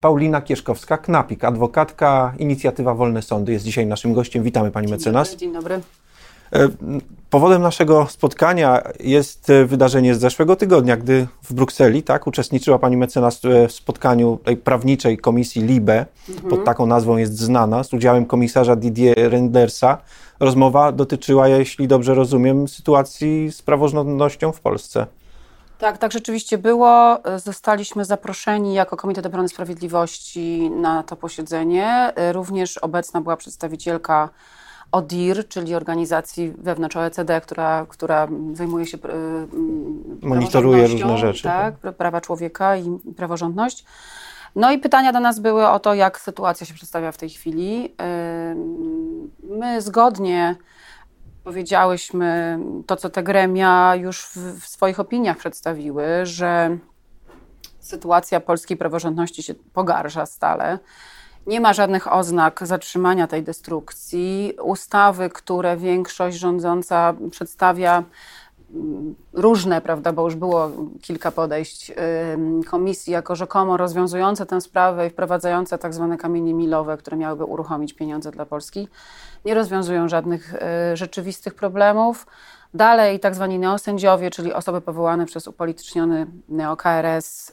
Paulina Kieszkowska-Knapik, adwokatka Inicjatywa Wolne Sądy, jest dzisiaj naszym gościem. Witamy, pani mecenas. Dzień dobry. Powodem naszego spotkania jest wydarzenie z zeszłego tygodnia, gdy w Brukseli uczestniczyła pani mecenas w spotkaniu tej prawniczej komisji LIBE, pod taką nazwą jest znana, z udziałem komisarza Didier Reyndersa. Rozmowa dotyczyła, jeśli dobrze rozumiem, sytuacji z praworządnością w Polsce. Tak rzeczywiście było. Zostaliśmy zaproszeni jako Komitet Obrony Sprawiedliwości na to posiedzenie. Również obecna była przedstawicielka ODIR, czyli organizacji wewnątrz OECD, która zajmuje się monitoruje różne rzeczy. Tak, prawa człowieka i praworządność. No i pytania do nas były o to, jak sytuacja się przedstawia w tej chwili. My zgodnie powiedziałyśmy to, co te gremia już w swoich opiniach przedstawiły, że sytuacja polskiej praworządności się pogarsza stale. Nie ma żadnych oznak zatrzymania tej destrukcji. Ustawy, które większość rządząca przedstawia, różne, prawda, bo już było kilka podejść komisji, jako rzekomo rozwiązujące tę sprawę i wprowadzające tak zwane kamienie milowe, które miałyby uruchomić pieniądze dla Polski, nie rozwiązują żadnych rzeczywistych problemów. Dalej tak zwani neosędziowie, czyli osoby powołane przez upolityczniony neo-KRS,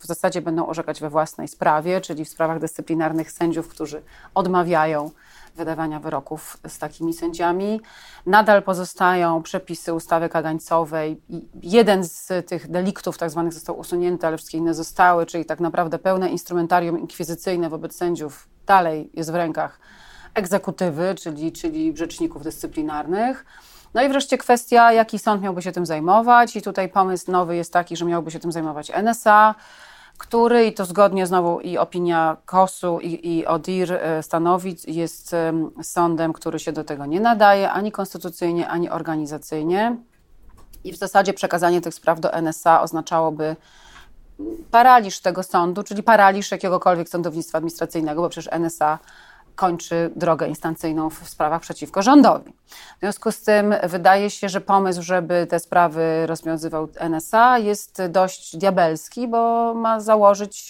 w zasadzie będą orzekać we własnej sprawie, czyli w sprawach dyscyplinarnych sędziów, którzy odmawiają wydawania wyroków z takimi sędziami. Nadal pozostają przepisy ustawy kagańcowej. Jeden z tych deliktów tak zwanych został usunięty, ale wszystkie inne zostały, czyli tak naprawdę pełne instrumentarium inkwizycyjne wobec sędziów dalej jest w rękach egzekutywy, czyli rzeczników dyscyplinarnych. No i wreszcie kwestia, jaki sąd miałby się tym zajmować, i tutaj pomysł nowy jest taki, że miałby się tym zajmować NSA, który, i to zgodnie znowu i opinia KOS-u i ODIR stanowi, jest sądem, który się do tego nie nadaje ani konstytucyjnie, ani organizacyjnie, i w zasadzie przekazanie tych spraw do NSA oznaczałoby paraliż tego sądu, czyli paraliż jakiegokolwiek sądownictwa administracyjnego, bo przecież NSA kończy drogę instancyjną w sprawach przeciwko rządowi. W związku z tym wydaje się, że pomysł, żeby te sprawy rozwiązywał NSA, jest dość diabelski, bo ma założyć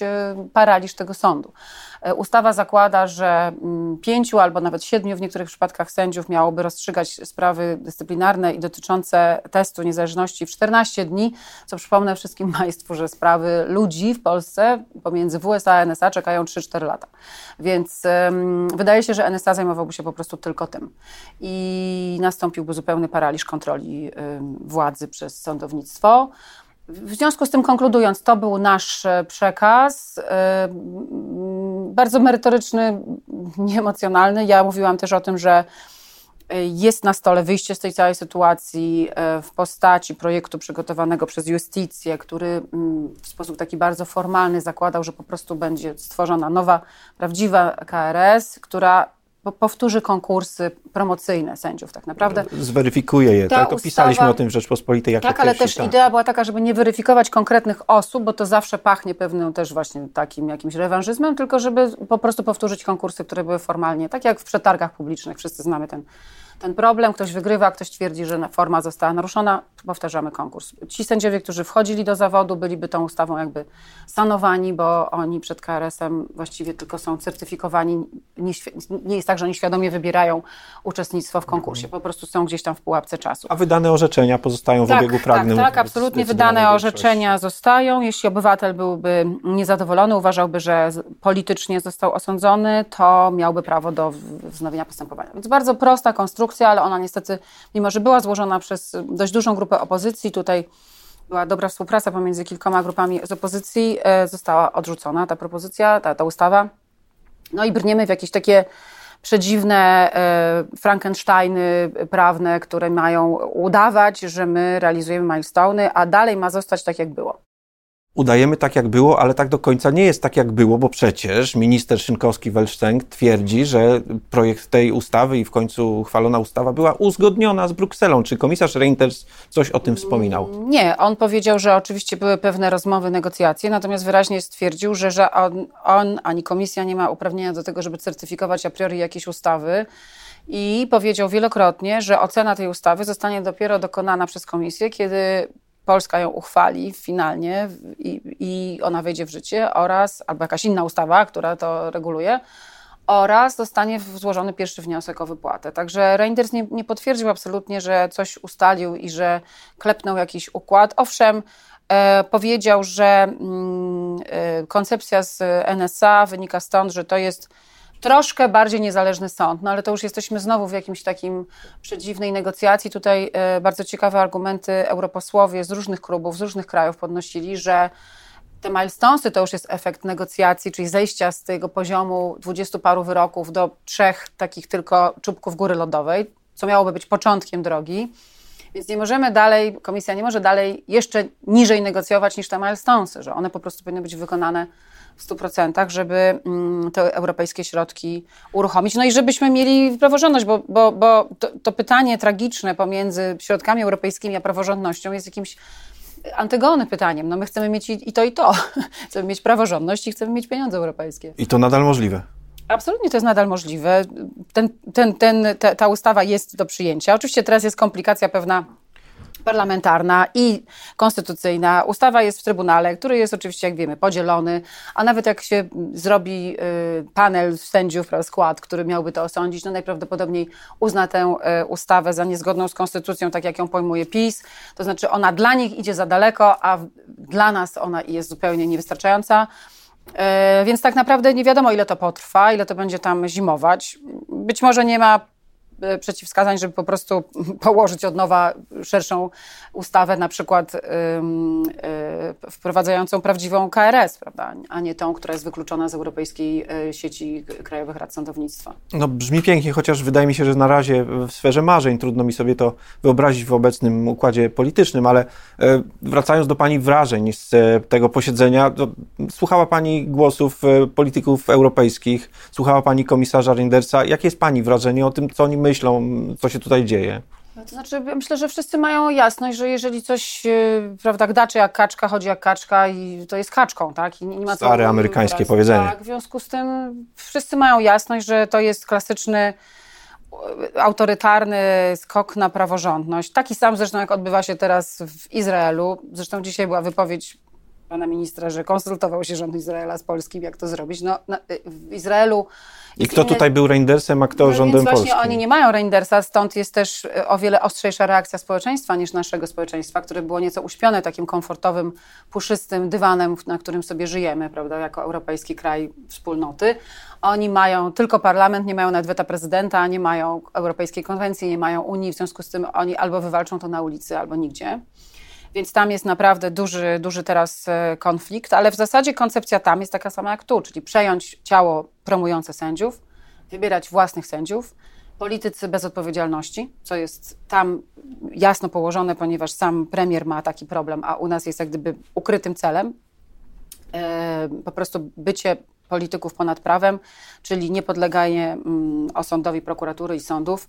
paraliż tego sądu. Ustawa zakłada, że 5 albo nawet 7 w niektórych przypadkach sędziów miałoby rozstrzygać sprawy dyscyplinarne i dotyczące testu niezależności w 14 dni, co przypomnę wszystkim Państwu, że sprawy ludzi w Polsce pomiędzy WSA a NSA czekają 3-4 lata. Więc wydaje się, że NSA zajmowałby się po prostu tylko tym i nastąpiłby zupełny paraliż kontroli władzy przez sądownictwo. W związku z tym, konkludując, to był nasz przekaz, bardzo merytoryczny, nieemocjonalny. Ja mówiłam też o tym, że jest na stole wyjście z tej całej sytuacji w postaci projektu przygotowanego przez Justicję, który w sposób taki bardzo formalny zakładał, że po prostu będzie stworzona nowa, prawdziwa KRS, która powtórzy konkursy promocyjne sędziów tak naprawdę. Zweryfikuje je, tak? To ustawa, pisaliśmy o tym w Rzeczpospolitej. Jako tak, ale też idea była taka, żeby nie weryfikować konkretnych osób, bo to zawsze pachnie pewnym też właśnie takim jakimś rewanżyzmem, tylko żeby po prostu powtórzyć konkursy, które były formalnie, tak jak w przetargach publicznych, wszyscy znamy ten problem, ktoś wygrywa, ktoś twierdzi, że forma została naruszona, powtarzamy konkurs. Ci sędziowie, którzy wchodzili do zawodu, byliby tą ustawą jakby sanowani, bo oni przed KRS-em właściwie tylko są certyfikowani. Nie jest tak, że oni świadomie wybierają uczestnictwo w konkursie, po prostu są gdzieś tam w pułapce czasu. A wydane orzeczenia pozostają w obiegu prawnym? Tak, absolutnie wydane orzeczenia zostają. Jeśli obywatel byłby niezadowolony, uważałby, że politycznie został osądzony, to miałby prawo do wznowienia postępowania. Więc bardzo prosta konstrukcja, ale ona niestety, mimo że była złożona przez dość dużą grupę opozycji, tutaj była dobra współpraca pomiędzy kilkoma grupami z opozycji, została odrzucona ta propozycja, ta ustawa. No i brniemy w jakieś takie przedziwne Frankensteiny prawne, które mają udawać, że my realizujemy milestone'y, a dalej ma zostać tak, jak było. Udajemy tak, jak było, ale tak do końca nie jest tak, jak było, bo przecież minister Szynkowski-Welszteng twierdzi, że projekt tej ustawy i w końcu uchwalona ustawa była uzgodniona z Brukselą. Czy komisarz Reynders coś o tym wspominał? Nie, on powiedział, że oczywiście były pewne rozmowy, negocjacje, natomiast wyraźnie stwierdził, że on ani komisja nie ma uprawnienia do tego, żeby certyfikować a priori jakieś ustawy. I powiedział wielokrotnie, że ocena tej ustawy zostanie dopiero dokonana przez komisję, kiedy Polska ją uchwali finalnie i ona wejdzie w życie oraz, albo jakaś inna ustawa, która to reguluje, oraz zostanie złożony pierwszy wniosek o wypłatę. Także Reynders nie potwierdził absolutnie, że coś ustalił i że klepnął jakiś układ. Owszem, powiedział, że koncepcja z NSA wynika stąd, że to jest troszkę bardziej niezależny sąd, no ale to już jesteśmy znowu w jakimś takim przedziwnej negocjacji. Tutaj bardzo ciekawe argumenty europosłowie z różnych klubów, z różnych krajów podnosili, że te milestonesy to już jest efekt negocjacji, czyli zejścia z tego poziomu 20 paru wyroków do 3 takich tylko czubków góry lodowej, co miałoby być początkiem drogi. Więc nie możemy dalej, komisja nie może dalej jeszcze niżej negocjować niż te milestonesy, że one po prostu powinny być wykonane w 100%, żeby te europejskie środki uruchomić. No i żebyśmy mieli praworządność, bo to pytanie tragiczne pomiędzy środkami europejskimi a praworządnością jest jakimś antygony pytaniem. No my chcemy mieć i to. Chcemy mieć praworządność i chcemy mieć pieniądze europejskie. I to nadal możliwe. Absolutnie to jest nadal możliwe. Ta ustawa jest do przyjęcia. Oczywiście teraz jest komplikacja pewna parlamentarna i konstytucyjna. Ustawa jest w Trybunale, który jest oczywiście, jak wiemy, podzielony, a nawet jak się zrobi panel sędziów, skład, który miałby to osądzić, no najprawdopodobniej uzna tę ustawę za niezgodną z konstytucją, tak jak ją pojmuje PiS. To znaczy ona dla nich idzie za daleko, a dla nas ona jest zupełnie niewystarczająca. Więc tak naprawdę nie wiadomo, ile to potrwa, ile to będzie tam zimować. Być może nie ma przeciwwskazań, żeby po prostu położyć od nowa szerszą ustawę, na przykład wprowadzającą prawdziwą KRS, prawda? A nie tą, która jest wykluczona z Europejskiej Sieci Krajowych Rad Sądownictwa. No brzmi pięknie, chociaż wydaje mi się, że na razie w sferze marzeń trudno mi sobie to wyobrazić w obecnym układzie politycznym, ale wracając do Pani wrażeń z tego posiedzenia, słuchała Pani głosów polityków europejskich, słuchała Pani komisarza Reyndersa. Jakie jest Pani wrażenie o tym, co oni myślą, co się tutaj dzieje? To znaczy, myślę, że wszyscy mają jasność, że jeżeli coś, prawda, gdaczy jak kaczka, chodzi jak kaczka i to jest kaczką, tak? I nie ma stare amerykańskie powiedzenie. Tak, w związku z tym wszyscy mają jasność, że to jest klasyczny, autorytarny skok na praworządność. Taki sam zresztą, jak odbywa się teraz w Izraelu. Zresztą dzisiaj była wypowiedź pana ministra, że konsultował się rząd Izraela z Polskim, jak to zrobić. No, w Izraelu... I kto tutaj był Reindersem, a kto no, rządem polskim? Właśnie oni nie mają Reindersa, stąd jest też o wiele ostrzejsza reakcja społeczeństwa niż naszego społeczeństwa, które było nieco uśpione takim komfortowym, puszystym dywanem, na którym sobie żyjemy, prawda, jako europejski kraj wspólnoty. Oni mają tylko parlament, nie mają nawet weta prezydenta, nie mają Europejskiej Konwencji, nie mają Unii, w związku z tym oni albo wywalczą to na ulicy, albo nigdzie. Więc tam jest naprawdę duży teraz konflikt, ale w zasadzie koncepcja tam jest taka sama jak tu, czyli przejąć ciało promujące sędziów, wybierać własnych sędziów, politycy bez odpowiedzialności, co jest tam jasno położone, ponieważ sam premier ma taki problem, a u nas jest jak gdyby ukrytym celem, po prostu bycie polityków ponad prawem, czyli niepodleganie osądowi prokuratury i sądów,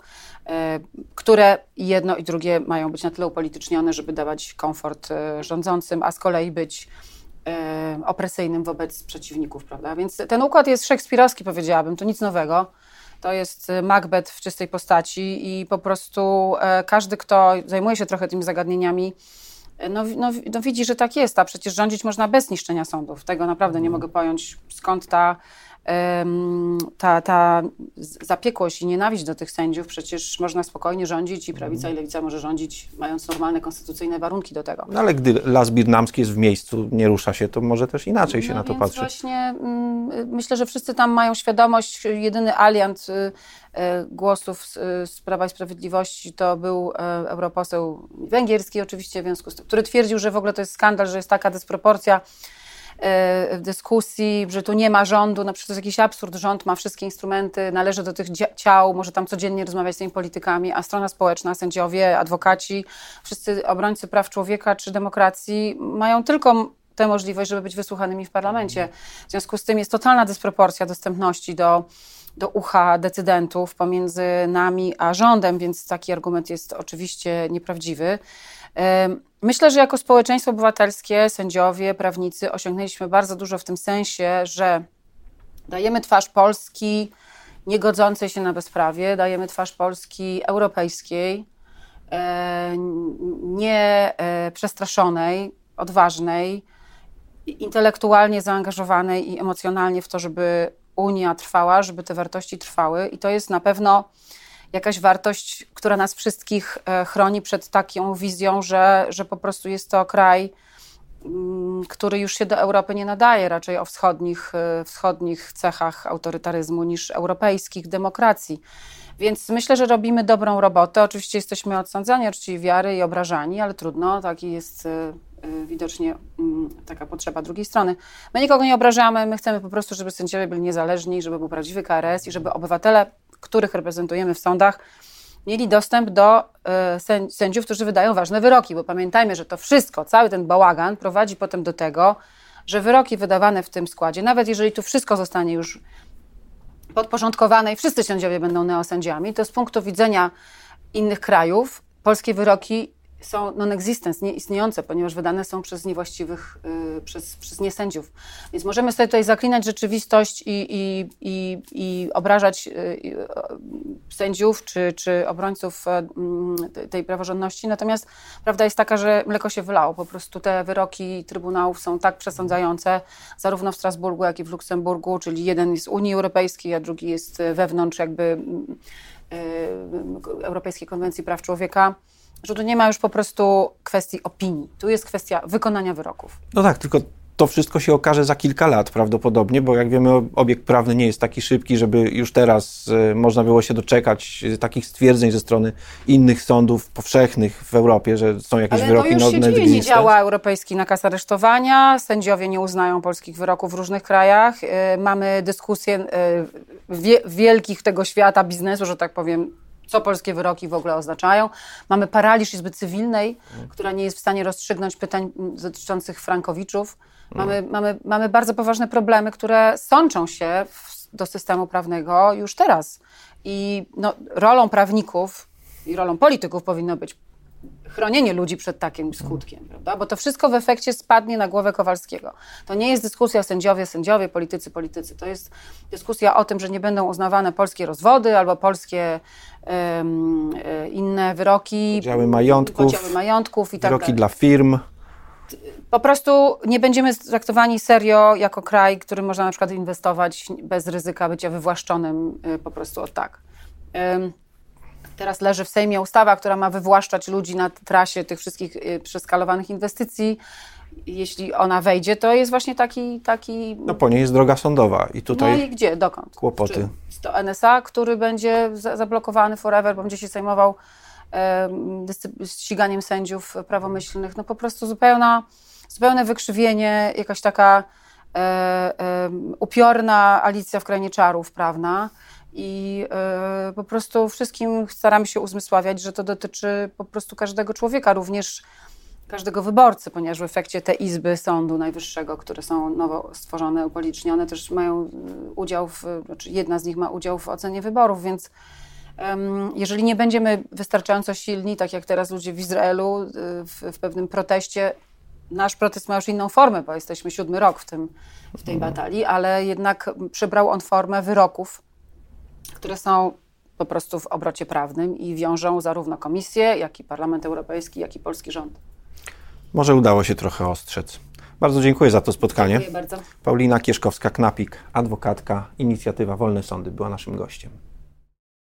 które jedno i drugie mają być na tyle upolitycznione, żeby dawać komfort rządzącym, a z kolei być opresyjnym wobec przeciwników, prawda? Więc ten układ jest szekspirowski, powiedziałabym, to nic nowego. To jest Macbeth w czystej postaci i po prostu każdy, kto zajmuje się trochę tymi zagadnieniami, no widzi, że tak jest, a przecież rządzić można bez niszczenia sądów. Tego naprawdę nie mogę pojąć, skąd ta zapiekłość i nienawiść do tych sędziów. Przecież można spokojnie rządzić i prawica i lewica może rządzić, mając normalne konstytucyjne warunki do tego. No ale gdy las birnamski jest w miejscu, nie rusza się, to może też inaczej się na to patrzy. Właśnie myślę, że wszyscy tam mają świadomość. Jedyny aliant głosów z Prawa i Sprawiedliwości to był europoseł węgierski oczywiście, w związku z tym, który twierdził, że w ogóle to jest skandal, że jest taka dysproporcja dyskusji, że tu nie ma rządu, no przecież to jest jakiś absurd, rząd ma wszystkie instrumenty, należy do tych ciał, może tam codziennie rozmawiać z tymi politykami, a strona społeczna, sędziowie, adwokaci, wszyscy obrońcy praw człowieka czy demokracji mają tylko tę możliwość, żeby być wysłuchanymi w parlamencie. W związku z tym jest totalna dysproporcja dostępności do ucha decydentów pomiędzy nami a rządem, więc taki argument jest oczywiście nieprawdziwy. Myślę, że jako społeczeństwo obywatelskie, sędziowie, prawnicy osiągnęliśmy bardzo dużo w tym sensie, że dajemy twarz Polski niegodzącej się na bezprawie, dajemy twarz Polski europejskiej, nieprzestraszonej, odważnej, intelektualnie zaangażowanej i emocjonalnie w to, żeby Unia trwała, żeby te wartości trwały. I to jest na pewno jakaś wartość, która nas wszystkich chroni przed taką wizją, że po prostu jest to kraj, który już się do Europy nie nadaje, raczej o wschodnich cechach autorytaryzmu niż europejskich demokracji. Więc myślę, że robimy dobrą robotę. Oczywiście jesteśmy odsądzani od czci i wiary i obrażani, ale trudno, taki jest widocznie taka potrzeba drugiej strony. My nikogo nie obrażamy, my chcemy po prostu, żeby sędziowie byli niezależni, żeby był prawdziwy KRS i żeby obywatele, których reprezentujemy w sądach, mieli dostęp do sędziów, którzy wydają ważne wyroki, bo pamiętajmy, że to wszystko, cały ten bałagan prowadzi potem do tego, że wyroki wydawane w tym składzie, nawet jeżeli tu wszystko zostanie już podporządkowane i wszyscy sędziowie będą neosędziami, to z punktu widzenia innych krajów polskie wyroki są non-existence, nieistniejące, ponieważ wydane są przez niewłaściwych, przez niesędziów. Więc możemy sobie tutaj zaklinać rzeczywistość i obrażać sędziów czy obrońców tej praworządności. Natomiast prawda jest taka, że mleko się wylało. Po prostu te wyroki trybunałów są tak przesądzające, zarówno w Strasburgu, jak i w Luksemburgu, czyli jeden jest z Unii Europejskiej, a drugi jest wewnątrz jakby Europejskiej Konwencji Praw Człowieka, że tu nie ma już po prostu kwestii opinii. Tu jest kwestia wykonania wyroków. No tak, tylko to wszystko się okaże za kilka lat prawdopodobnie, bo jak wiemy, obieg prawny nie jest taki szybki, żeby już teraz można było się doczekać takich stwierdzeń ze strony innych sądów powszechnych w Europie, że są jakieś wyroki nonne. Ale to już się dzieje, nie działa europejski nakaz aresztowania, sędziowie nie uznają polskich wyroków w różnych krajach, mamy dyskusję wielkich tego świata biznesu, że tak powiem, co polskie wyroki w ogóle oznaczają. Mamy paraliż Izby Cywilnej, która nie jest w stanie rozstrzygnąć pytań dotyczących frankowiczów. Mamy bardzo poważne problemy, które sączą się do systemu prawnego już teraz. I rolą prawników i rolą polityków powinno być chronienie ludzi przed takim skutkiem, prawda? Bo to wszystko w efekcie spadnie na głowę Kowalskiego. To nie jest dyskusja sędziowie, politycy. To jest dyskusja o tym, że nie będą uznawane polskie rozwody albo polskie inne wyroki, podziały majątków i tak dalej. Wyroki dla firm. Po prostu nie będziemy traktowani serio jako kraj, który można na przykład inwestować bez ryzyka bycia wywłaszczonym po prostu od tak. Teraz leży w Sejmie ustawa, która ma wywłaszczać ludzi na trasie tych wszystkich przeskalowanych inwestycji. Jeśli ona wejdzie, to jest właśnie taki... No po niej jest droga sądowa i tutaj... No i gdzie, dokąd? Kłopoty. Czy to NSA, który będzie zablokowany forever, bo będzie się zajmował ściganiem sędziów prawomyślnych. No po prostu zupełne wykrzywienie, jakaś taka upiorna Alicja w Krainie Czarów prawna. I po prostu wszystkim staramy się uzmysławiać, że to dotyczy po prostu każdego człowieka, również każdego wyborcy, ponieważ w efekcie te izby Sądu Najwyższego, które są nowo stworzone, upolicznione, też mają udział, jedna z nich ma udział w ocenie wyborów, więc jeżeli nie będziemy wystarczająco silni, tak jak teraz ludzie w Izraelu w pewnym proteście, nasz protest ma już inną formę, bo jesteśmy 7. rok w tej batalii, ale jednak przybrał on formę wyroków, które są po prostu w obrocie prawnym i wiążą zarówno Komisję, jak i Parlament Europejski, jak i polski rząd. Może udało się trochę ostrzec. Bardzo dziękuję za to spotkanie. Dziękuję bardzo. Paulina Kieszkowska-Knapik, adwokatka, Inicjatywa Wolne Sądy, była naszym gościem.